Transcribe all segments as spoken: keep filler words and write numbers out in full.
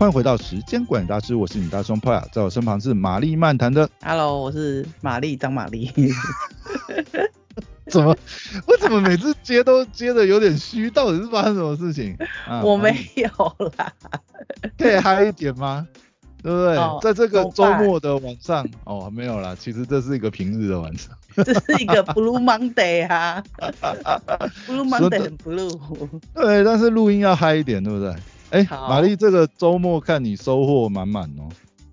欢迎回到时间管理大师，我是你大兄派，在我身旁是玛丽漫谈的。Hello， 我是玛丽张玛丽。怎么？我怎么每次接都接的有点虚？到底是发生什么事情？啊、我没有啦。可以嗨一点吗？对不对、哦？在这个周末的晚上，哦，没有啦，其实这是一个平日的晚上，这是一个 Blue Monday 啊，Blue Monday 很 Blue。对，但是录音要嗨一点，对不对？哎、欸，玛丽，这个周末看你收获满满哦。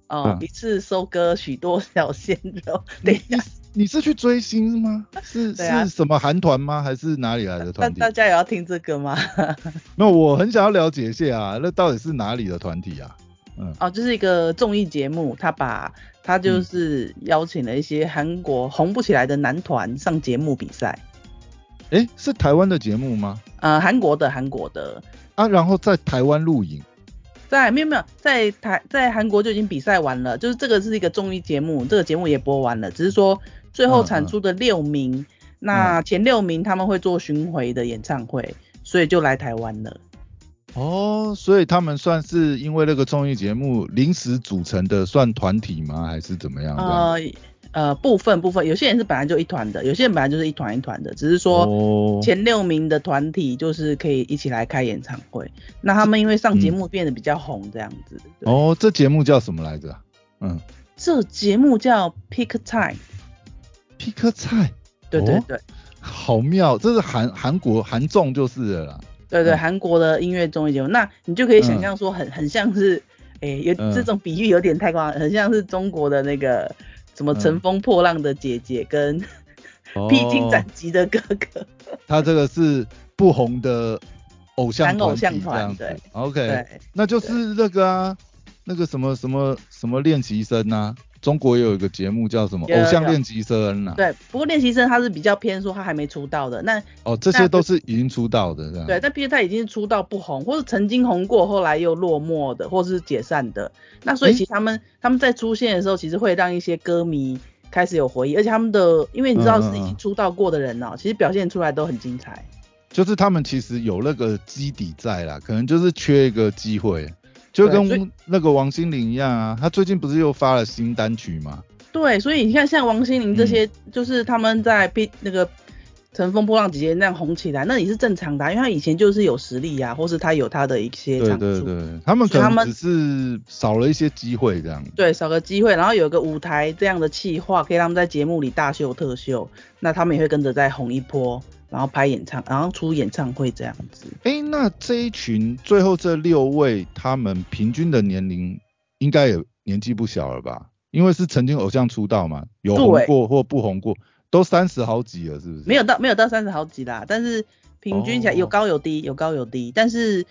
哦、嗯，一次收割许多小鲜肉。等一下，你是去追星吗？是、啊、是什么韩团吗？还是哪里来的团体？大家也要听这个吗？那我很想要了解一下啊，那到底是哪里的团体啊？嗯、哦，就是一个综艺节目，他把他就是邀请了一些韩国红不起来的男团上节目比赛。哎、欸，是台湾的节目吗？呃，韩国的，韩国的。啊，然后在台湾录影，在没有没有在台在韩国就已经比赛完了，就是这个是一个综艺节目，这个节目也播完了，只是说最后产出的六名，嗯嗯那前六名他们会做巡回的演唱会，所以就来台湾了。哦，所以他们算是因为那个综艺节目临时组成的算团体吗？还是怎么样？呃呃，部分部分，有些人是本来就一团的，有些人本来就是一团一团的，只是说前六名的团体就是可以一起来开演唱会。那他们因为上节目变得比较红这样子。嗯、哦，这节目叫什么来着？嗯，这节目叫 Pick Time。Pick Time。对对对。哦、好妙，这是韩韩国韩综就是了啦。对对，韩、嗯、国的音乐综艺节目，那你就可以想象说很，很、嗯、很像是，哎、欸，有、嗯、这种比喻有点太夸张，很像是中国的那个什么乘风破浪的姐姐跟、嗯、披荆斩棘的哥哥、哦。他这个是不红的偶像团，男偶像团对。OK， 對那就是那个啊，那个什么什么什么练习生啊。中国也有一个节目叫什么《偶像练习生》啦，对，不过练习生他是比较偏说他还没出道的，那哦这些都是已经出道的，对，但毕竟他已经出道不红，或是曾经红过后来又落寞的，或是解散的，那所以其实他们、欸、他们在出现的时候，其实会让一些歌迷开始有回忆，而且他们的因为你知道是已经出道过的人哦、喔嗯，其实表现出来都很精彩，就是他们其实有那个基底在啦，可能就是缺一个机会。就跟那个王心凌一样啊，他最近不是又发了新单曲吗？对，所以你看像王心凌这些、嗯，就是他们在那个乘风破浪姐姐那样红起来，那也是正常的、啊，因为他以前就是有实力啊，或是他有他的一些长处。对对对，他们可能只是少了一些机会这样。对，少个机会，然后有个舞台这样的企划，可以让他们在节目里大秀特秀，那他们也会跟着再红一波。然后拍演唱，然后出演唱会这样子。哎，那这一群最后这六位，他们平均的年龄应该也年纪不小了吧？因为是曾经偶像出道嘛，有红过或不红过，都三十好几了，是不是？没有到没有到三十好几啦，但是平均起来有高有低，哦、有高有低。但是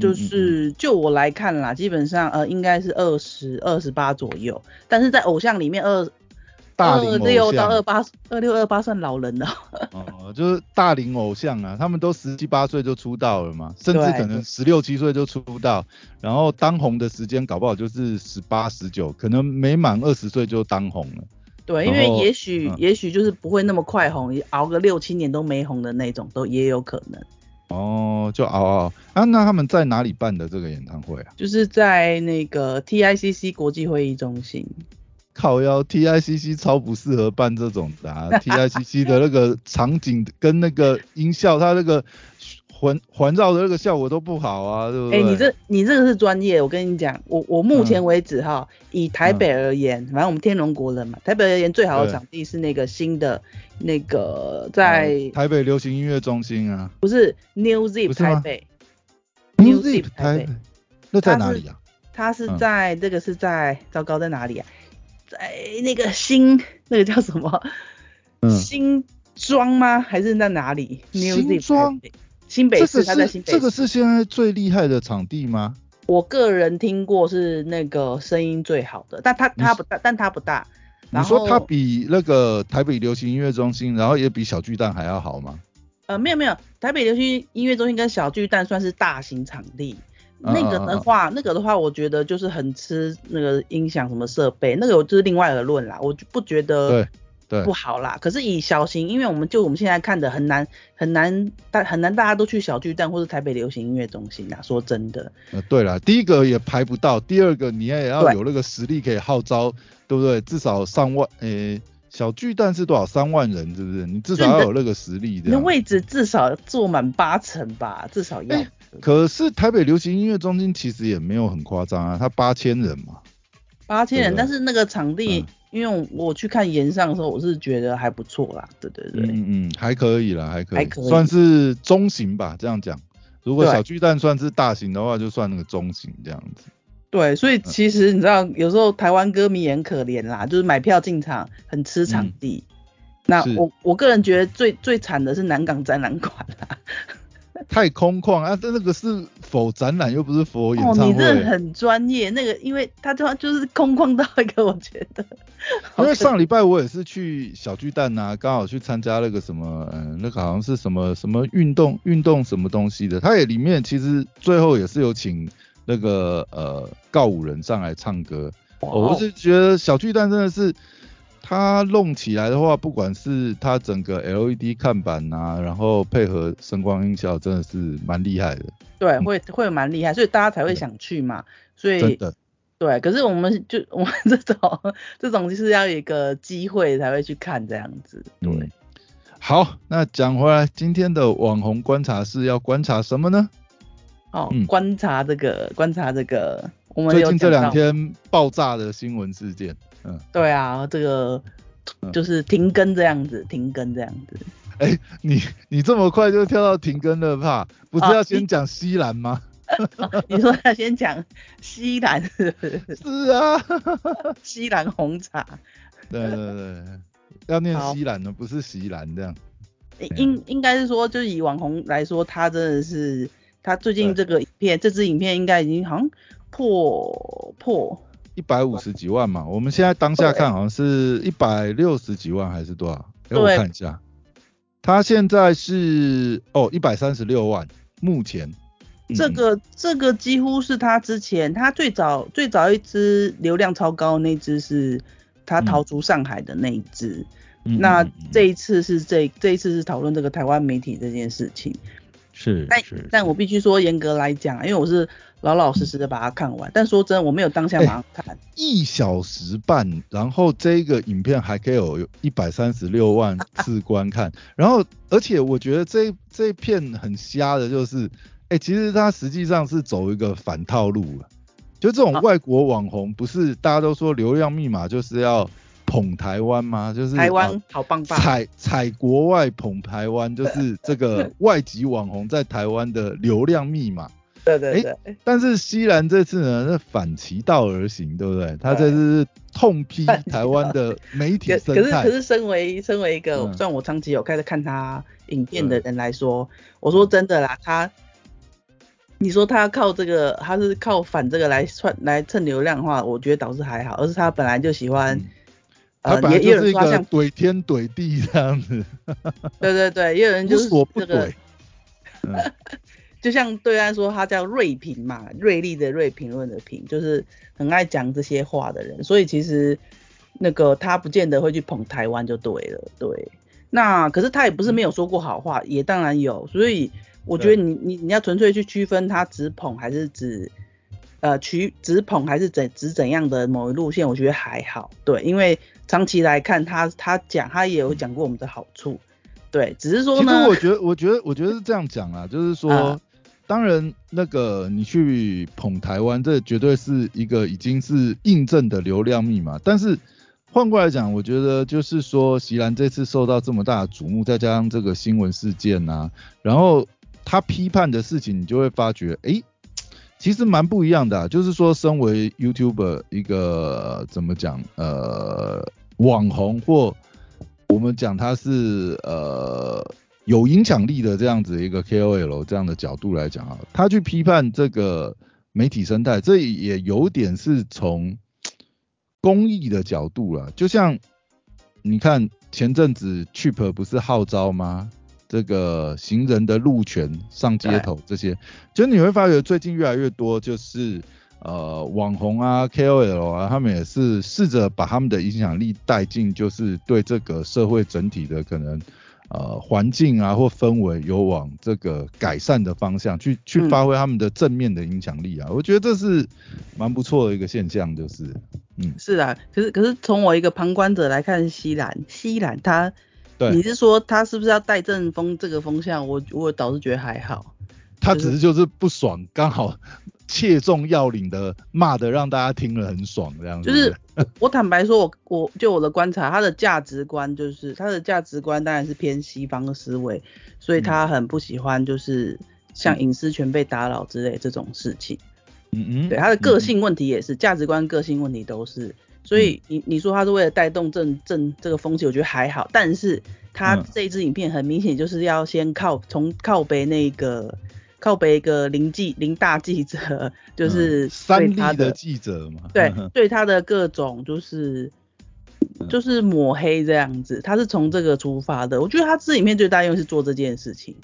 就是嗯嗯嗯嗯就我来看啦，基本上呃应该是二十二十八左右，但是在偶像里面二。二六到二八，二六二八算老人了。哦，就是大龄偶像啊，他们都十七八岁就出道了嘛，甚至可能十六七岁就出道，然后当红的时间搞不好就是十八十九，可能没满二十岁就当红了。对，因为也许、嗯、也许就是不会那么快红，熬个六七年都没红的那种，都也有可能。哦，就熬熬啊！那他们在哪里办的这个演唱会啊？就是在那个 T I C C 国际会议中心。靠腰 T I C C 超不适合办这种的、啊、T I C C 的那个场景跟那个音效，它那个环环绕的那个效果都不好啊，对不对？哎、欸，你这你这个是专业，我跟你讲，我我目前为止哈、嗯，以台北而言，反正我们天龙国人嘛，台北而言最好的场地是那个新的那个在、嗯、台北流行音乐中心啊，不是 New zip 台北 ，New zip 台北，那在哪里啊？它是在、嗯、这个是在糟糕在哪里啊？在那个新那个叫什么、嗯、新庄吗？还是在哪里？新庄，新北市。他在新北市。这个是现在最厉害的场地吗？我个人听过是那个声音最好的，但它它不大，但它不大。你说它比那个台北流行音乐中心，然后也比小巨蛋还要好吗？呃，没有没有，台北流行音乐中心跟小巨蛋算是大型场地。那个的话，啊啊啊那个的话，我觉得就是很吃那个音响什么设备，那个就是另外而论啦。我不觉得对，不好啦。可是以小型，因为我们就我们现在看的很难很难大很难大家都去小巨蛋或是台北流行音乐中心啦，说真的。呃，对啦，第一个也排不到，第二个你也要有那个实力可以号召， 对, 对不对？至少上万，诶。小巨蛋是多少？三万人是不是？你至少要有那个实力的。你的位置至少坐满八成吧，至少要、欸。可是台北流行音乐中心其实也没有很夸张啊，它八千人嘛。八千人，对对，但是那个场地，嗯、因为我去看演唱的时候，我是觉得还不错啦，对对对。嗯嗯，还可以啦，还可以，还可以算是中型吧，这样讲。如果小巨蛋算是大型的话，就算那个中型这样子。对，所以其实你知道，有时候台湾歌迷也很可怜啦，就是买票进场很吃场地。嗯、那我我个人觉得最最惨的是南港展览馆啦，太空旷啊！那个是否展览又不是否演唱会？哦，你这很专业，那个因为它就是空旷到一个，我觉得。因为上礼拜我也是去小巨蛋啊，刚好去参加那个什么，嗯，那个好像是什么什么运动运动什么东西的，它也里面其实最后也是有请。那个呃告五人上来唱歌， wow. 哦、我是觉得小巨蛋真的是他弄起来的话，不管是他整个 L E D 看板啊，然后配合声光音效，真的是蛮厉害的。对，会会蛮厉害，所以大家才会想去嘛。所以真的对，可是我们就我们这种这种就是要有一个机会才会去看这样子。对，嗯、好，那讲回来，今天的网红观察室要观察什么呢？哦、嗯，观察这个，观察这个，我们有最近这两天爆炸的新闻事件，嗯，对啊，这个就是停更这样子，嗯、停更这样子。哎、欸，你你这么快就跳到停更了吧？不是要先讲西兰吗？哦、你, 你说要先讲西兰是不是？是啊，西兰红茶。对对对，要念西兰呢，不是西兰这样。应应该是说，就是以网红来说，他真的是。他最近这个影片，这支影片应该已经好像破破一百五十几万嘛。我们现在当下看好像是一百六十几万还是多少？给、欸、我看一下，他现在是哦一百三十六万，目前。嗯、这个这个几乎是他之前他最早最早一支流量超高那支是他逃出上海的那一支，嗯、那这一次是这这一次是讨论这个台湾媒体这件事情。是，但是但我必须说，严格来讲，因为我是老老实实的把它看完。嗯、但说真的，我没有当下马上看、欸、一小时半，然后这个影片还可以有一百三十六万次观看。然后，而且我觉得这这一片很瞎的，就是，哎、欸，其实它实际上是走一个反套路了。就这种外国网红，不是大家都说流量密码就是要捧台湾吗？就是台湾好棒棒，踩踩国外捧台湾，就是这个外籍网红在台湾的流量密码。对对对、欸。但是西兰这次呢，是反其道而行，对不对？他这次是痛批台湾的媒体生态。可是可是身为身为一个，嗯、算我长期有开始看他影片的人来说，我说真的啦，他。你说他靠这个，他是靠反这个来蹭来蹭流量的话，我觉得倒是还好，而是他本来就喜欢。嗯呃、他本来就是一个怼天怼地这样子，对对对，也有人就是这个，不不嗯、就像对岸说他叫锐评嘛，锐利的锐，评论的评，就是很爱讲这些话的人，所以其实那个他不见得会去捧台湾就对了，对。那可是他也不是没有说过好话，嗯、也当然有，所以我觉得你你你要纯粹去区分他只捧还是只。呃，取只捧还是怎只怎样的某一路线，我觉得还好，对，因为长期来看他，他他讲他也有讲过我们的好处，对，只是说呢，其实我觉得我觉得我觉得是这样讲啦，就是说，呃、当然那个你去捧台湾，这绝对是一个已经是印证的流量密码，但是换过来讲，我觉得就是说，席兰这次受到这么大的瞩目，再加上这个新闻事件啊，然后他批判的事情，你就会发觉，哎、欸。其实蛮不一样的、啊，就是说，身为 YouTuber 一个、呃、怎么讲，呃，网红或我们讲他是呃有影响力的这样子一个 K O L 这样的角度来讲啊，他去批判这个媒体生态，这也有点是从公益的角度啦。就像你看前阵子 Cheap 不是号召吗？这个行人的路权上街头这些，就你会发觉最近越来越多，就是呃网红啊 K O L 啊，他们也是试着把他们的影响力带进就是对这个社会整体的可能呃环境啊或氛围有往这个改善的方向去去发挥他们的正面的影响力啊、嗯、我觉得这是蛮不错的一个现象，就是嗯是啊，可是可是从我一个旁观者来看，西兰西兰他你是说他是不是要带正风这个风向？我我倒是觉得还好，他只是就是不爽，刚好切中要领的，骂的让大家听了很爽这样子。就是我坦白说我，我我就我的观察，他的价值观就是他的价值观当然是偏西方的思维，所以他很不喜欢就是像隐私权被打扰之类这种事情。嗯嗯，对，他的个性问题也是，价值观、个性问题都是。所以你你说他是为了带动正正这个风气，我觉得还好，但是他这一支影片很明显就是要先靠从靠北那个靠北一个零记零大记者，就是三立的记者嘛，对对他的各种就是就是抹黑这样子，他是从这个出发的，我觉得他这影片最大用是做这件事情。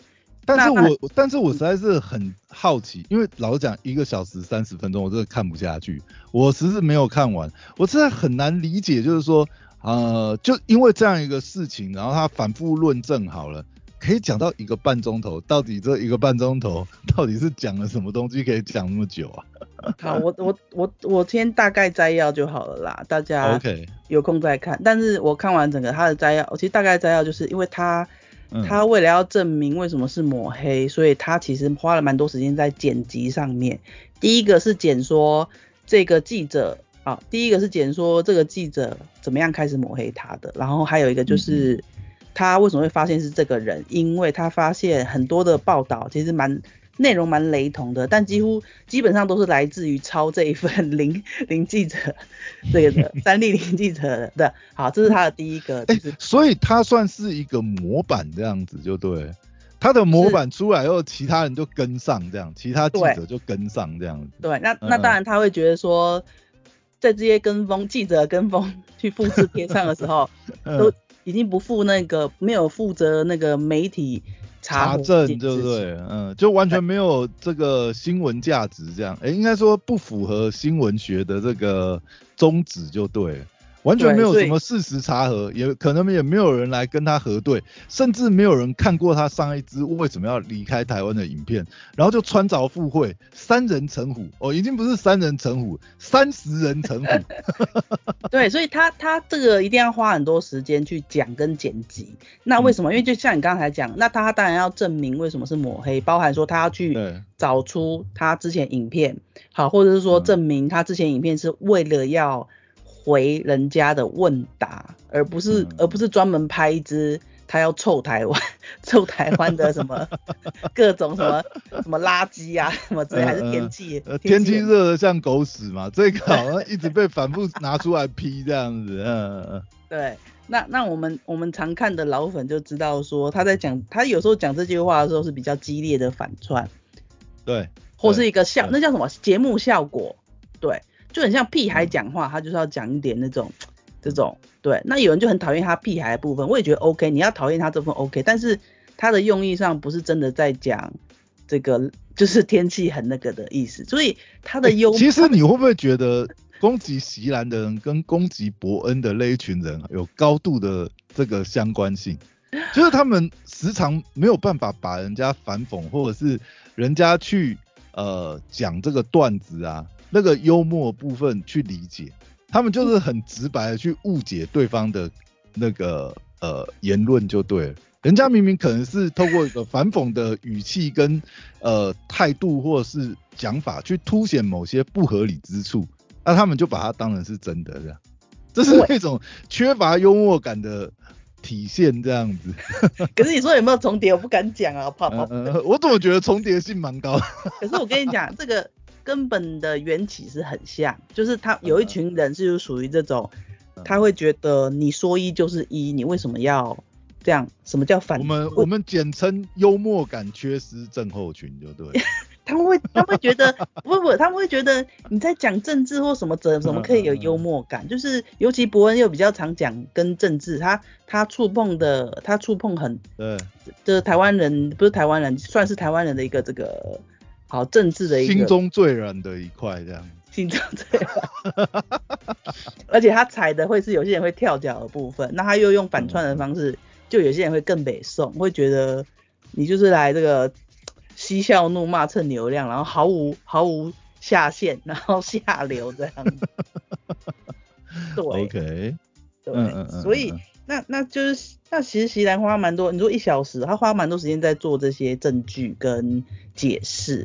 但是我但是我实在是很好奇，因为老实讲一个小时三十分钟我真的看不下去，我实是没有看完，我实在很难理解，就是说呃就因为这样一个事情，然后他反复论证好了，可以讲到一个半钟头，到底这一个半钟头到底是讲了什么东西可以讲那么久啊？好，我我我我先大概摘要就好了啦，大家有空再看。Okay. 但是我看完整个他的摘要，我其实大概摘要就是因为他。他为了要证明为什么是抹黑，所以他其实花了蛮多时间在剪辑上面。第一个是剪说这个记者啊，第一个是剪说这个记者怎么样开始抹黑他的，然后还有一个就是他为什么会发现是这个人，因为他发现很多的报道其实蛮内容蛮雷同的，但几乎基本上都是来自于抄这一份零零记者这个三立零记者的。好，这是他的第一个、就是欸、所以他算是一个模板这样子，就对他的模板出来后其他人就跟上这样，其他记者就跟上这样子。对，那那当然他会觉得说在这些跟风记者跟风去复制贴上的时候都已经不负那个没有负责那个媒体查证，对不对？嗯，就完全没有这个新闻价值，这样，哎，应该说不符合新闻学的这个宗旨，就对，完全没有什么事实查核，也可能也没有人来跟他核对，甚至没有人看过他上一支为什么要离开台湾的影片，然后就穿凿附会，三人成虎，哦，已经不是三人成虎，三十人成虎。对，所以他他这个一定要花很多时间去讲跟剪辑。那为什么？嗯、因为就像你刚才讲，那他当然要证明为什么是抹黑，包含说他要去找出他之前影片，好，或者是说证明他之前影片是为了要。回人家的问答，而不是、嗯、而不是专门拍一支他要臭台湾、臭台湾的什么各种什么什么垃圾啊什么之类，还是天气、呃、天气热得像狗屎嘛，这个好像一直被反复拿出来批这样子。嗯、对，那那我们我们常看的老粉就知道说，他在讲他有时候讲这句话的时候是比较激烈的反串，对，或是一个效那叫什么节目效果，对。就很像屁孩讲话，他就是要讲一点那种这种，对，那有人就很讨厌他屁孩的部分，我也觉得 OK， 你要讨厌他这部分 OK， 但是他的用意上不是真的在讲这个就是天气很那个的意思，所以他的幽默、欸、其实你会不会觉得攻击席兰的人跟攻击伯恩的那一群人有高度的这个相关性，就是他们时常没有办法把人家反讽或者是人家去呃讲这个段子啊那个幽默部分去理解，他们就是很直白的去误解对方的那个呃言论就对了，人家明明可能是透过一个反讽的语气跟呃态度或是讲法去凸显某些不合理之处，那他们就把它当成是真的这样，这是那种缺乏幽默感的体现这样子。可是你说有没有重叠？我不敢讲啊，怕怕、呃。我怎么觉得重叠性蛮高？可是我跟你讲这个。根本的缘起是很像，就是他有一群人是属于这种、嗯、他会觉得你说一就是一，你为什么要这样，什么叫反我们我们简称幽默感缺失症候群就对他们会他们会觉得不不他们会觉得你在讲政治或什么怎么可以有幽默感，就是尤其伯恩又比较常讲跟政治，他他触碰的他触碰很对，就是台湾人不是台湾人算是台湾人的一个这个好政治的一个心中最软的一块这样竞争最好，而且他踩的会是有些人会跳脚的部分，那他又用反串的方式，嗯、就有些人会更北宋，会觉得你就是来这个嬉笑怒骂蹭流量，然后毫无毫无下限，然后下流这样子。对 ，OK， 对，嗯嗯嗯所以。那那就是那其实席兰花蛮多，你说一小时，他花蛮多时间在做这些证据跟解释，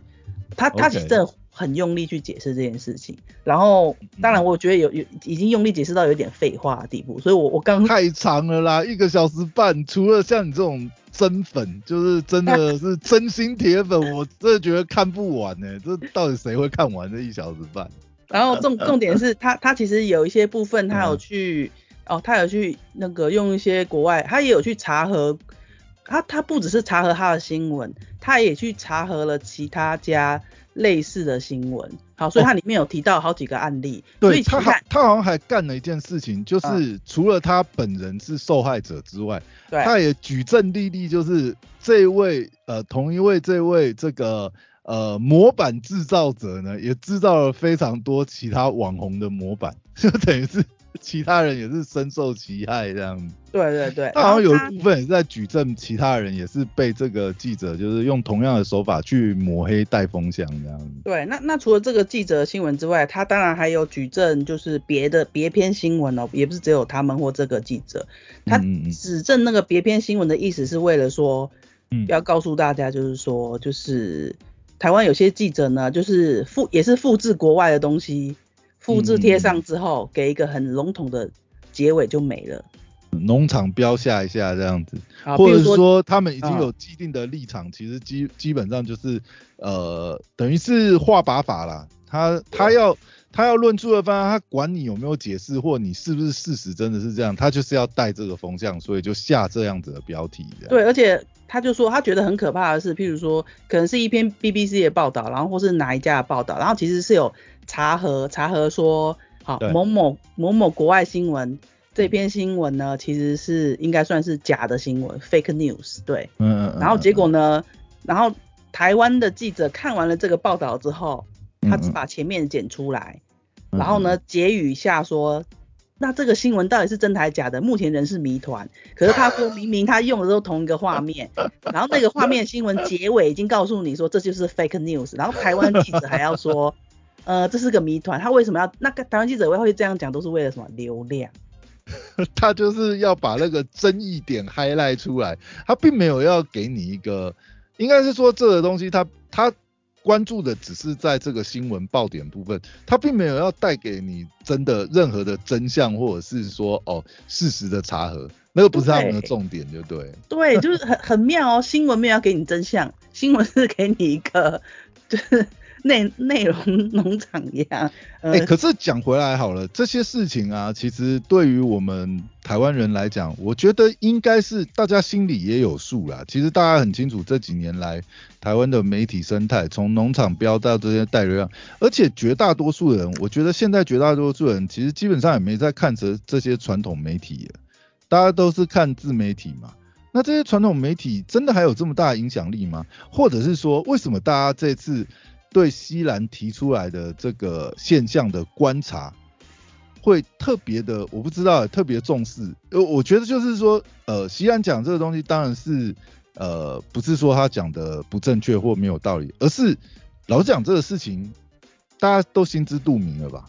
他他其实真的很用力去解释这件事情。然后当然我觉得有有已经用力解释到有点废话的地步，所以我我刚太长了啦，一个小时半，除了像你这种真粉，就是真的是真心铁粉，我真的觉得看不完哎、欸，这到底谁会看完这一小时半？然后重重点是他他其实有一些部分他有去。嗯哦，他有去那个用一些国外，他也有去查核，他他不只是查核他的新闻，他也去查核了其他家类似的新闻。好，所以他里面有提到好几个案例。哦、对，他他好像还干了一件事情，就是、啊、除了他本人是受害者之外，他也举证例例，就是这位呃同一位这位这个呃模板制造者呢，也制造了非常多其他网红的模板，就等于是。其他人也是深受其害这样子。对对对。他好像有一部分也是在举证，其他人也是被这个记者就是用同样的手法去抹黑带风向这样子。对，那那除了这个记者新闻之外，他当然还有举证，就是别的别篇新闻哦，也不是只有他们或这个记者。他指证那个别篇新闻的意思是为了说，嗯、要告诉大家就是说，就是台湾有些记者呢，就是复也是复制国外的东西。复制贴上之后，给一个很笼统的结尾就没了。农场标下一下这样子，啊、或者说他们已经有既定的立场，啊、其实基基本上就是呃，等于是画靶法啦。他他要他要论述的方向，他管你有没有解释或你是不是事实真的是这样，他就是要带这个风向，所以就下这样子的标题。对，而且他就说他觉得很可怕的是，譬如说可能是一篇 B B C 的报道，然后或是哪一家的报道，然后其实是有。查核查核说，好某某某某国外新闻这篇新闻呢，其实是应该算是假的新闻 ，fake news， 对，嗯，然后结果呢，然后台湾的记者看完了这个报道之后，他只把前面剪出来，嗯、然后呢结语下说，那这个新闻到底是真的还是假的？目前仍是谜团。可是他说明明他用的都同一个画面，然后那个画面新闻结尾已经告诉你说这就是 fake news， 然后台湾记者还要说。呃，这是个谜团，他为什么要那个台湾记者会这样讲，都是为了什么流量？他就是要把那个争议点 highlight 出来，他并没有要给你一个，应该是说这个东西他，他他关注的只是在这个新闻爆点部分，他并没有要带给你真的任何的真相，或者是说哦事实的查核，那个不是他们的重点，就对了。对，就是很很妙哦，新闻没有要给你真相，新闻是给你一个就是。内内容农场一样、呃欸、可是讲回来好了，这些事情啊，其实对于我们台湾人来讲，我觉得应该是大家心里也有数啦。其实大家很清楚，这几年来台湾的媒体生态，从农场标到这些带流量，而且绝大多数人，我觉得现在绝大多数人其实基本上也没在看着这些传统媒体了，大家都是看自媒体嘛。那这些传统媒体真的还有这么大的影响力吗？或者是说，为什么大家这次？对西兰提出来的这个现象的观察，会特别的，我不知道，特别重视。我觉得就是说，呃，西兰讲这个东西，当然是，呃，不是说他讲的不正确或没有道理，而是老讲这个事情，大家都心知肚明了吧？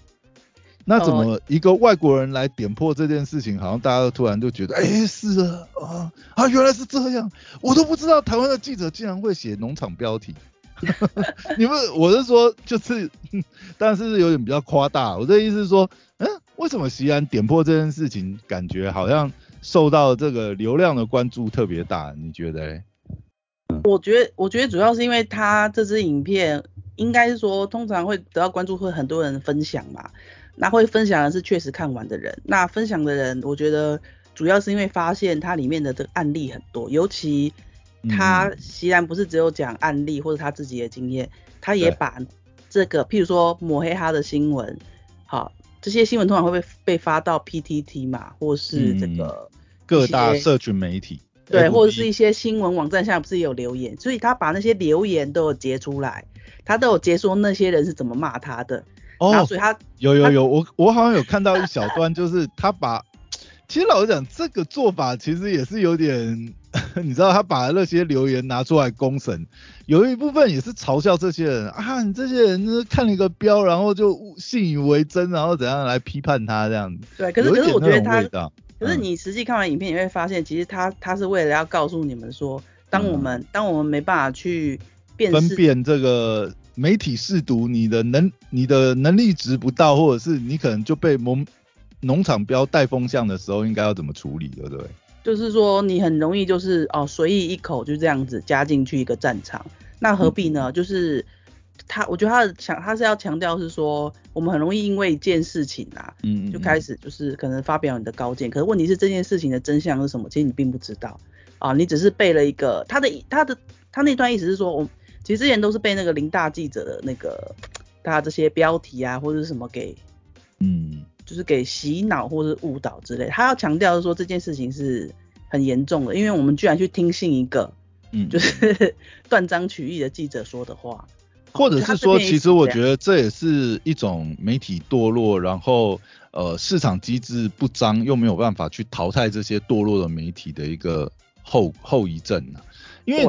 那怎么一个外国人来点破这件事情，好像大家突然就觉得，哎、欸，是啊，啊啊，原来是这样，我都不知道台湾的记者竟然会写农场标题。你们，我是说，就是，但是有点比较夸大。我的意思是说，嗯，为什么席兰点破这件事情，感觉好像受到这个流量的关注特别大？你觉得嘞？我觉得，我觉得主要是因为他这支影片，应该是说，通常会得到关注，会很多人分享嘛。那会分享的是确实看完的人。那分享的人，我觉得主要是因为发现它里面的这个案例很多，尤其。他席兰不是只有讲案例或者他自己的经验，他也把这个，譬如说抹黑他的新闻，好，这些新闻通常会被发到 P T T 嘛，或是这个、嗯、各大社群媒体，对，或者是一些新闻网站下不是有留言，所以他把那些留言都有截出来，他都有截说那些人是怎么骂他的，哦，然后所以他有有有，我我好像有看到一小段，就是他把，其实老实讲，这个做法其实也是有点，你知道，他把那些留言拿出来公审，有一部分也是嘲笑这些人啊，你这些人就是看了一个标，然后就信以为真，然后怎样来批判他这样子。对，可是可是我觉得他，可是你实际看完影片，你会发现，其实他他是为了要告诉你们说，当我们、嗯、当我们没办法去辨分辨这个。媒体识读，你的能你的能力值不到，或者是你可能就被农农场标带风向的时候，应该要怎么处理，对不对？就是说你很容易就是哦随意一口就这样子加进去一个战场，那何必呢？嗯、就是他，我觉得他的强，他是要强调是说，我们很容易因为一件事情啊，嗯嗯嗯就开始就是可能发表你的高见，可是问题是这件事情的真相是什么？其实你并不知道啊，你只是背了一个他的他的他那段意思是说我。其实之前都是被那个林大记者的那个他这些标题啊或者是什么给，嗯，就是给洗脑或是误导之类的。他要强调是说这件事情是很严重的，因为我们居然去听信一个，嗯，就是断章取义的记者说的话，或者是说，其实我觉得这也是一种媒体堕落，然后呃市场机制不彰，又没有办法去淘汰这些堕落的媒体的一个后后遗症啊，因为。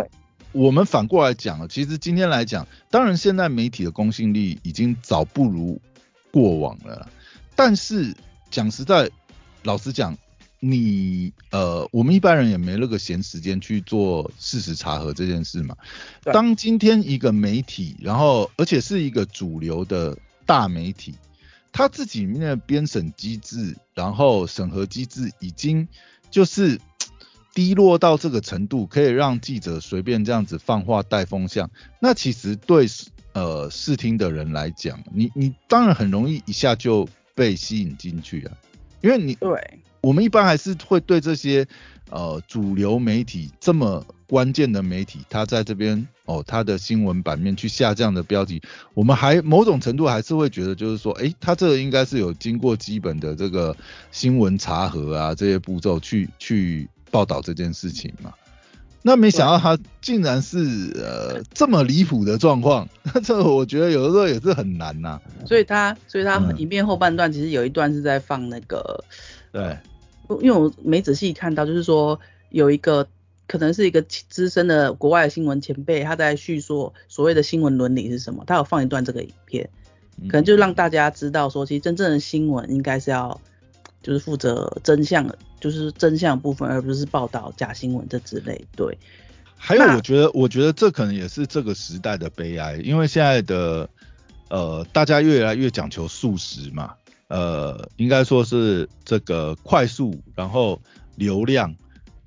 我们反过来讲，其实今天来讲，当然现在媒体的公信力已经早不如过往了，但是讲实在，老实讲，你呃，我们一般人也没那个闲时间去做事实查核这件事嘛。当今天一个媒体，然后而且是一个主流的大媒体，它自己面的编审机制，然后审核机制已经就是。低落到这个程度，可以让记者随便这样子放话带风向，那其实对呃视听的人来讲，你你当然很容易一下就被吸引进去啊，因为你对我们一般还是会对这些呃主流媒体这么关键的媒体，他在这边哦他的新闻版面去下这样的标题，我们还某种程度还是会觉得就是说，哎、欸，他这个应该是有经过基本的这个新闻查核啊这些步骤去去。报道这件事情嘛，那没想到他竟然是呃这么离谱的状况，那这我觉得有的时候也是很难呐、啊。所以他，所以他影片后半段其实有一段是在放那个，嗯、对，因为我没仔细看到，就是说有一个可能是一个资深的国外的新闻前辈，他在叙述所谓的新闻伦理是什么，他有放一段这个影片，可能就让大家知道说，其实真正的新闻应该是要。就是负责真相，就是真相部分，而不是报道假新闻这之类。对，还有我觉得，我觉得这可能也是这个时代的悲哀，因为现在的呃，大家越来越讲求速食嘛，呃，应该说是这个快速，然后流量，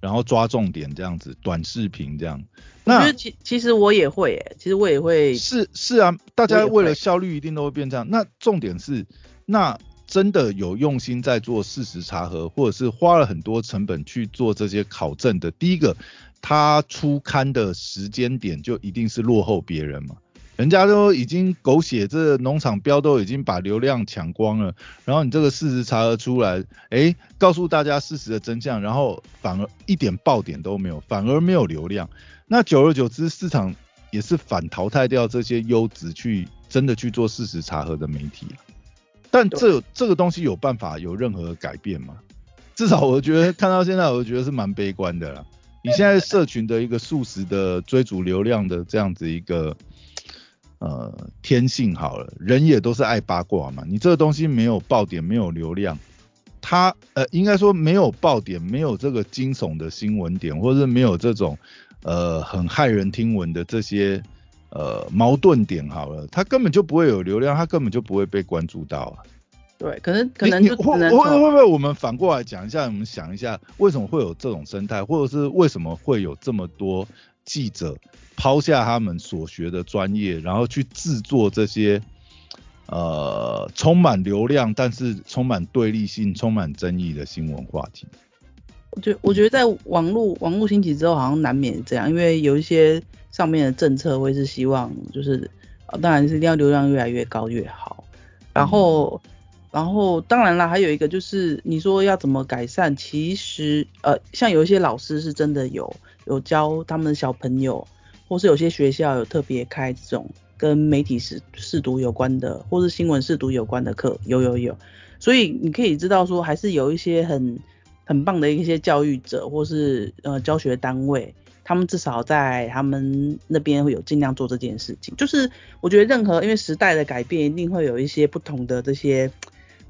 然后抓重点这样子，短视频这样。那其其实我也会、欸，其实我也会。是是啊，大家为了效率一定都会变这样。那重点是那。真的有用心在做事实查核，或者是花了很多成本去做这些考证的。第一个，他出刊的时间点就一定是落后别人嘛，人家都已经狗血，这农场标都已经把流量抢光了，然后你这个事实查核出来，哎，告诉大家事实的真相，然后反而一点爆点都没有，反而没有流量。那久而久之，市场也是反淘汰掉这些优质去真的去做事实查核的媒体了。但这这个东西有办法有任何改变吗？至少我觉得看到现在，我觉得是蛮悲观的啦。你现在社群的一个速食的追逐流量的这样子一个呃天性好了，人也都是爱八卦嘛。你这个东西没有爆点，没有流量，它呃应该说没有爆点，没有这个惊悚的新闻点，或者是没有这种呃很骇人听闻的这些。呃，矛盾点好了，他根本就不会有流量，他根本就不会被关注到啊。对，可能可能就只能。会不会我们反过来讲一下，我们想一下，为什么会有这种生态，或者是为什么会有这么多记者抛下他们所学的专业，然后去制作这些呃充满流量，但是充满对立性、充满争议的新闻话题？我觉我觉得在网络网络兴起之后，好像难免这样，因为有一些。上面的政策会是希望就是、哦、当然是一定要流量越来越高越好，然后然后当然啦，还有一个就是你说要怎么改善，其实呃像有一些老师是真的有有教他们的小朋友，或是有些学校有特别开这种跟媒体识读有关的，或是新闻识读有关的课，有有有。所以你可以知道说，还是有一些很很棒的一些教育者，或是呃教学单位，他们至少在他们那边会有尽量做这件事情。就是我觉得任何因为时代的改变，一定会有一些不同的这些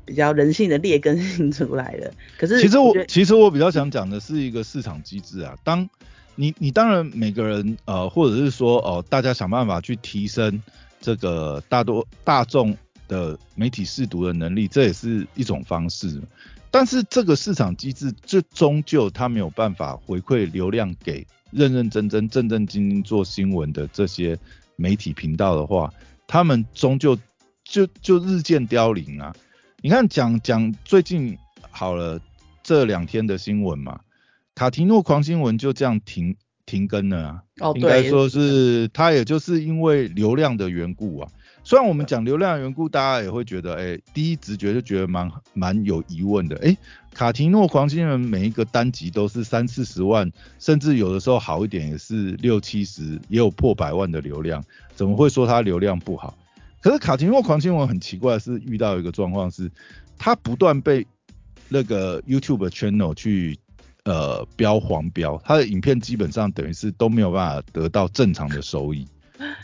比较人性的劣根性出来的。可是其实我其实我比较想讲的是一个市场机制啊，当你你当然每个人呃或者是说哦、呃、大家想办法去提升这个大多大众的媒体识读的能力，这也是一种方式。但是这个市场机制就终究它没有办法回馈流量给认认真真正正经经做新闻的这些媒体频道的话，他们终究就就日渐凋零啊。你看讲讲最近好了这两天的新闻嘛，卡提诺狂新闻就这样停停更了啊，哦、应该说是它也就是因为流量的缘故啊。虽然我们讲流量的缘故，大家也会觉得，哎、欸，第一直觉就觉得蛮蛮有疑问的。哎、欸，卡提诺狂新闻每一个单集都是三四十万，甚至有的时候好一点也是六七十，也有破百万的流量，怎么会说它流量不好？可是卡提诺狂新闻很奇怪的是遇到一个状况是，它不断被那个 YouTube channel 去。呃，标黄标，他的影片基本上等于是都没有办法得到正常的收益。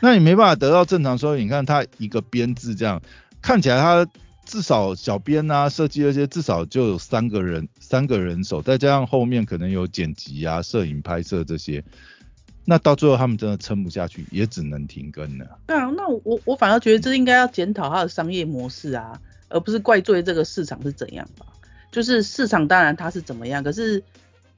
那你没办法得到正常收益，你看他一个编制这样，看起来他至少小编啊、设计那些至少就有三个人、三个人手，再加上后面可能有剪辑啊、摄影、拍摄这些，那到最后他们真的撑不下去，也只能停更了。对啊，那我我反而觉得这应该要检讨他的商业模式啊，而不是怪罪这个市场是怎样吧。就是市场当然它是怎么样，可是。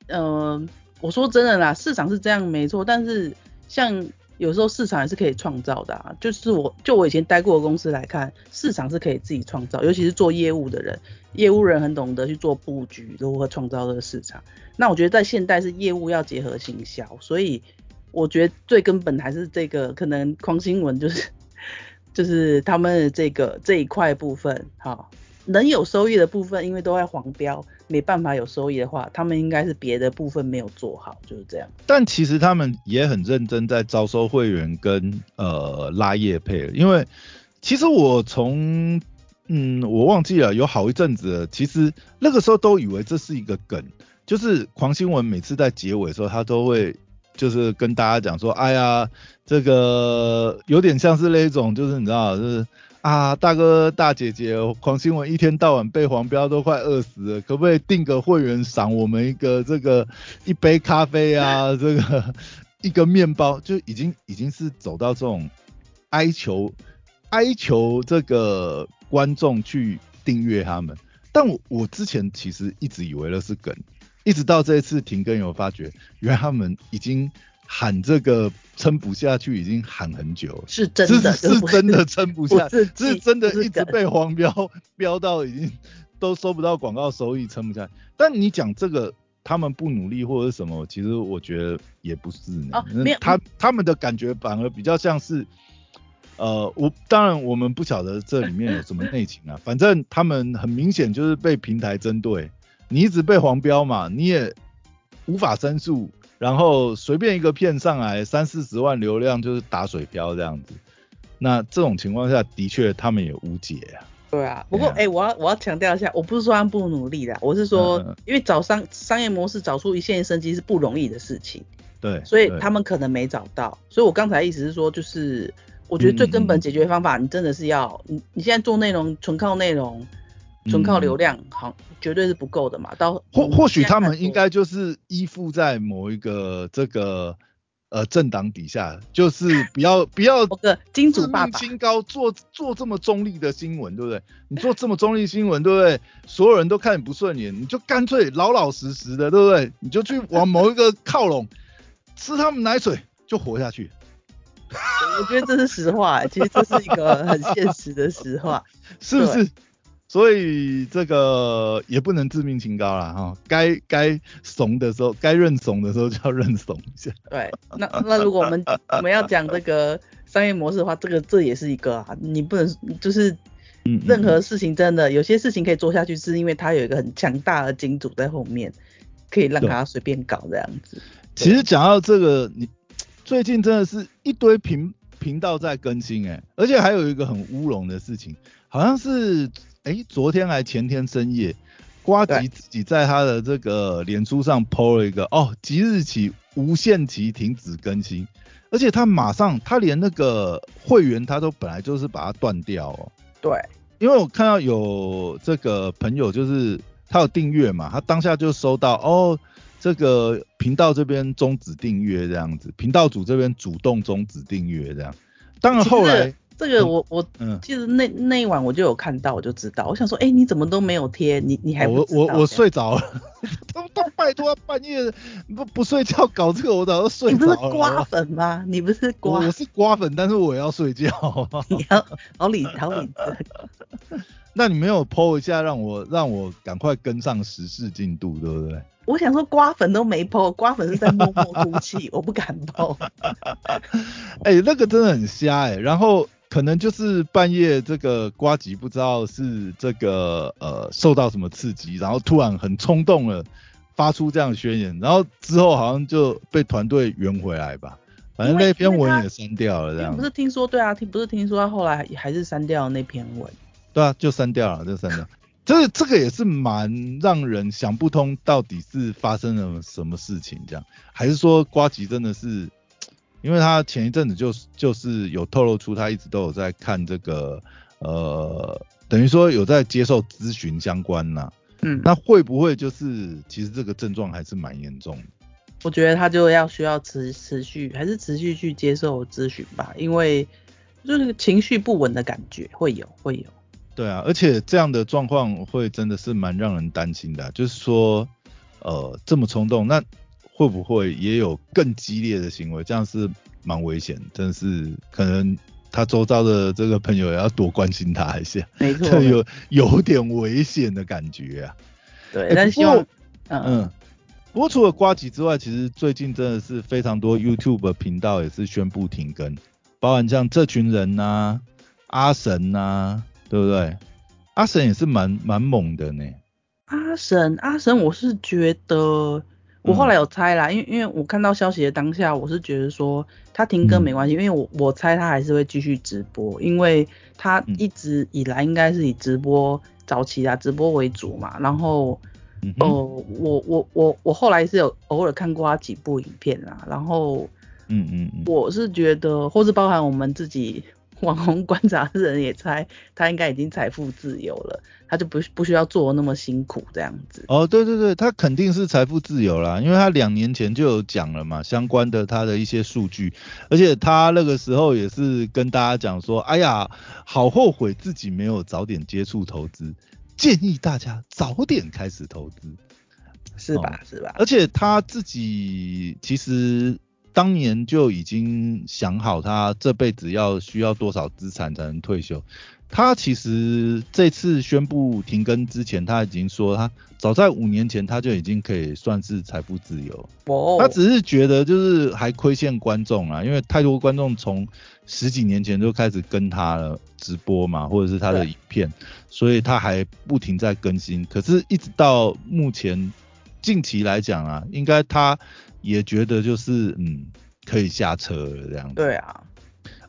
呃，我说真的啦，市场是这样没错，但是像有时候市场也是可以创造的啊。就是我就我以前待过的公司来看，市场是可以自己创造，尤其是做业务的人，业务人很懂得去做布局，如何创造这个市场。那我觉得在现代是业务要结合行销，所以我觉得最根本还是这个可能狂新闻就是就是他们这个这一块部分，好。能有收益的部分，因为都在黄标，没办法有收益的话，他们应该是别的部分没有做好，就是这样。但其实他们也很认真在招收会员跟呃拉业配，因为其实我从嗯我忘记了有好一阵子了，其实那个时候都以为这是一个梗，就是狂新闻每次在结尾的时候，他都会就是跟大家讲说，哎呀，这个有点像是那种就是你知道就是。啊，大哥大姐姐，狂新闻一天到晚被黄标都快饿死了，可不可以订个会员赏我们一个这个一杯咖啡啊，这个一个面包，就已经已经是走到这种哀求哀求这个观众去订阅他们。但我我之前其实一直以为那是梗，一直到这一次停更有发觉，原来他们已经。喊这个撑不下去已经喊很久了，是真的，是真的撑不下，是真的一直被黄标标到已经都收不到广告收益，撑不下去。但你讲这个他们不努力或者什么，其实我觉得也不是呢、哦他。他们的感觉反而比较像是，呃，我当然我们不晓得这里面有什么内情啊，反正他们很明显就是被平台针对，你一直被黄标嘛，你也无法申诉。然后随便一个片上来三四十万流量就是打水漂这样子，那这种情况下的确他们也无解啊。对啊，不过哎、欸，我要我要强调一下，我不是说他不努力啦，我是说、嗯、因为找商商业模式找出一线生机是不容易的事情。对，所以他们可能没找到。所以我刚才意思是说，就是我觉得最根本解决方法，你真的是要你、嗯、你现在做内容，纯靠内容。纯靠流量、嗯、好绝对是不够的嘛，到或或许他们应该就是依附在某一个这个呃政党底下，就是不要不要金主爸爸清高做做这么中立的新闻，对不对？你做这么中立新闻，对不对？所有人都看你不顺眼，你就干脆老老实实的，对不对？你就去往某一个靠拢，吃他们奶水就活下去。我觉得这是实话、欸，其实这是一个很现实的实话，是不是？所以这个也不能自命清高啦哈，该该怂的时候，该认怂的时候就要认怂一下。对，那那如果我们我们要讲这个商业模式的话，这个这也是一个啊，你不能就是任何事情真的嗯嗯有些事情可以做下去，是因为它有一个很强大的金主在后面，可以让它随便搞这样子。其实讲到这个，你最近真的是一堆评。频道在更新哎、欸，而且还有一个很乌龙的事情，好像是哎、欸、昨天还前天深夜，呱吉自己在他的这个脸书上 po 了一个哦，即日起无限期停止更新，而且他马上他连那个会员他都本来就是把它断掉哦。对，因为我看到有这个朋友就是他有订阅嘛，他当下就收到哦。这个频道这边终止订阅这样子，频道主这边主动终止订阅这样。当然后来这个我、嗯、我其实那那一晚我就有看到，我就知道，我想说，哎、欸，你怎么都没有贴，你你还不知道我我我睡着了，都都拜托半夜不不睡觉搞这个，我早就睡着了。你不是瓜粉吗？你不是瓜？我是瓜粉，但是我也要睡觉。你要好理好理智。那你没有 po 一下让我让我赶快跟上时事进度，对不对？我想说瓜粉都没 po， 瓜粉是在默默哭泣，我不敢 po。哎、欸，那个真的很瞎哎、欸，然后可能就是半夜这个呱吉不知道是这个呃受到什么刺激，然后突然很冲动了发出这样的宣言，然后之后好像就被团队圆回来吧，反正那篇文也删掉了这样。不是听说对啊，不是听说他后来还是删掉了那篇文。对啊，就删掉了，就删掉。这这个也是蛮让人想不通，到底是发生了什么事情这样，还是说呱吉真的是，因为他前一阵子就就是有透露出他一直都有在看这个，呃，等于说有在接受咨询相关啦、啊。嗯，那会不会就是其实这个症状还是蛮严重的？我觉得他就要需要持持续还是持续去接受咨询吧，因为就是情绪不稳的感觉会有会有。对啊，而且这样的状况会真的是蛮让人担心的、啊，就是说，呃，这么冲动，那会不会也有更激烈的行为？这样是蛮危险，真的是可能他周遭的这个朋友也要多关心他一下，没错，有有点危险的感觉啊。对，欸、但希望，嗯嗯，不过除了呱吉之外，其实最近真的是非常多 YouTube 频道也是宣布停更，包含像这群人啊、阿神啊。对不对？阿神也是蛮蛮猛的呢。阿神，阿神，我是觉得，我后来有猜啦，因、嗯、为因为我看到消息的当下，我是觉得说他停更没关系、嗯，因为我我猜他还是会继续直播，因为他一直以来应该是以直播、嗯、早期啊直播为主嘛。然后，嗯、呃，我我我我后来是有偶尔看过他几部影片啦。然后，嗯 嗯, 嗯，我是觉得，或是包含我们自己。网红观察的人也猜他应该已经财富自由了，他就 不, 不需要做那么辛苦这样子。哦，对对对，他肯定是财富自由啦，因为他两年前就有讲了嘛，相关的他的一些数据，而且他那个时候也是跟大家讲说，哎呀，好后悔自己没有早点接触投资，建议大家早点开始投资，是吧？哦、是吧？而且他自己其实。当年就已经想好他这辈子要需要多少资产才能退休。他其实这次宣布停更之前，他已经说他早在五年前他就已经可以算是财富自由。哦、他只是觉得就是还亏欠观众啦，因为太多观众从十几年前就开始跟他了直播嘛，或者是他的影片，所以他还不停在更新。可是，一直到目前近期来讲啊，应该他。也觉得就是嗯可以下车了这样子。对啊，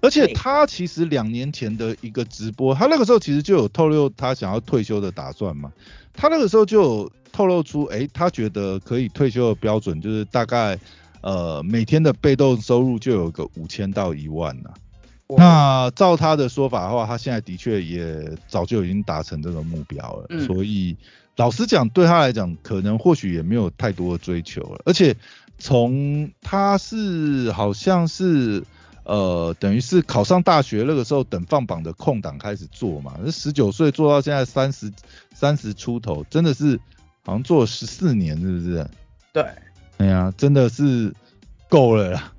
而且他其实两年前的一个直播，他那个时候其实就有透露他想要退休的打算嘛。他那个时候就有透露出，哎、欸，他觉得可以退休的标准就是大概呃每天的被动收入就有个五千到一万啦、啊。那照他的说法的话，他现在的确也早就已经达成这个目标了，嗯、所以老实讲，对他来讲可能或许也没有太多的追求了，而且。从他是好像是呃等于是考上大学那个时候等放榜的空档开始做嘛，十九岁做到现在30 30出头，真的是好像做了十四年，是不是？对，哎呀，真的是够了啦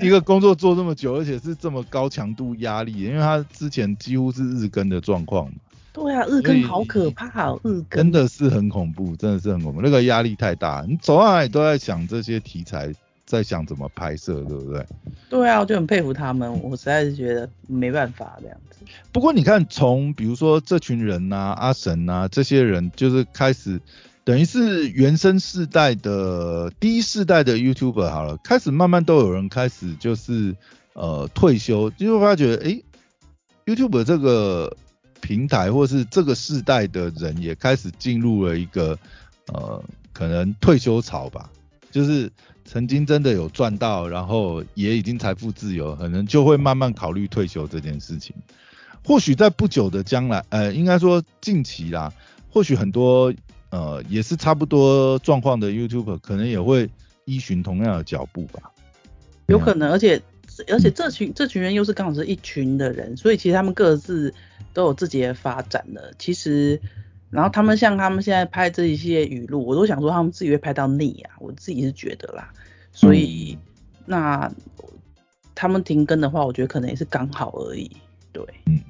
一个工作做这么久，而且是这么高强度压力，因为他之前几乎是日更的状况嘛。对啊，日更好可怕哦，日更真的是很恐怖，真的是很恐怖，那个压力太大，你走到哪里都在想这些题材，在想怎么拍摄，对不对？对啊，我就很佩服他们，我实在是觉得没办法这样子。不过你看，从比如说这群人啊、阿神啊这些人，就是开始等于是原生世代的第一世代的 YouTuber 好了，开始慢慢都有人开始就是呃退休，就会发觉哎 YouTube 这个平台或是这个世代的人也开始进入了一个呃可能退休潮吧，就是曾经真的有赚到，然后也已经财富自由，可能就会慢慢考虑退休这件事情。或许在不久的将来，呃，应该说近期啦，或许很多呃也是差不多状况的 YouTuber 可能也会依循同样的脚步吧。有可能，而且而且这群这群人又是刚好是一群的人，所以其实他们各自都有自己的发展了。其实，然后他们像他们现在拍这一些语录，我都想说他们自己会拍到腻啊，我自己是觉得啦。所以、嗯、那他们停更的话，我觉得可能也是刚好而已。对，嗯。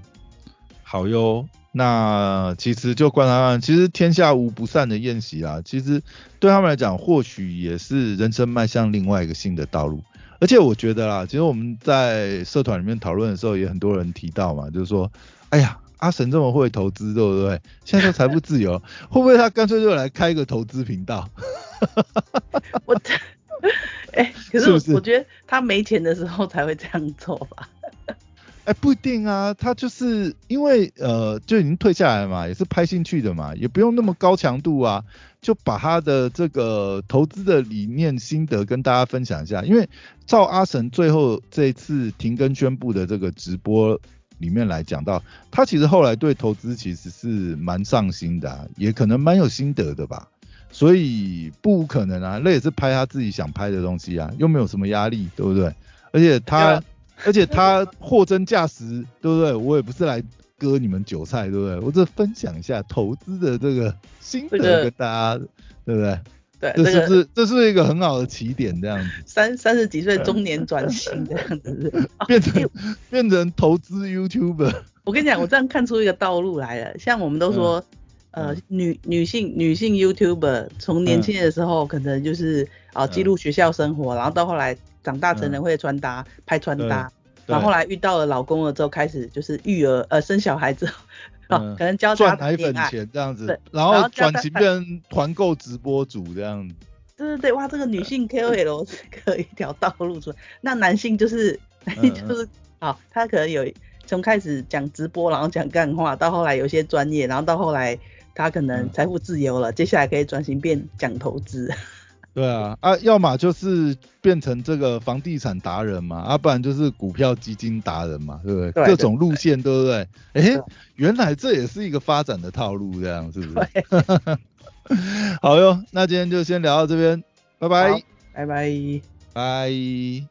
好哟，那其实就观察，其实天下无不散的宴席啦，其实对他们来讲，或许也是人生迈向另外一个新的道路。而且我觉得啦，其实我们在社团里面讨论的时候，也很多人提到嘛，就是说，哎呀，阿神这么会投资，对不对？现在都财富自由，会不会他干脆就来开一个投资频道？我，哎、欸，可是 我, 是是我觉得他没钱的时候才会这样做吧。哎、欸，不一定啊，他就是因为呃就已经退下来嘛，也是拍兴趣的嘛，也不用那么高强度啊，就把他的这个投资的理念心得跟大家分享一下。因为照阿神最后这一次停更宣布的这个直播里面来讲到，他其实后来对投资其实是蛮上心的、啊，也可能蛮有心得的吧，所以不无可能啊，那也是拍他自己想拍的东西啊，又没有什么压力，对不对？而且他。而且他货真价实，对不对？我也不是来割你们韭菜，对不对？我只分享一下投资的这个心得给大家、这个，对不对？对，这是不是、这个、这是一个很好的起点？这样子，三三十几岁中年转型这样子，变成变成投资 YouTuber。我跟你讲，我这样看出一个道路来了。像我们都说，嗯、呃，女女性女性 YouTuber 从年轻的时候可能就是啊、嗯哦、记录学校生活，然后到后来。长大成人会穿搭、嗯、拍穿搭，然后后来遇到了老公了之后，开始就是育儿，呃，生小孩之后，嗯、可能教他赚奶粉钱这样子，然后转型变成团购直播主这样子。对对对，哇，这个女性 K O L 是可以一条道路出来。那男性就是，男性就是，好、嗯哦，他可能有从开始讲直播，然后讲干话，到后来有些专业，然后到后来他可能财富自由了，嗯、接下来可以转型变讲投资。对啊，啊，要么就是变成这个房地产达人嘛，啊，不然就是股票基金达人嘛，对不对？对，各种路线，对不对？哎，原来这也是一个发展的套路，这样是不是？好哟，那今天就先聊到这边，拜拜，拜拜，拜。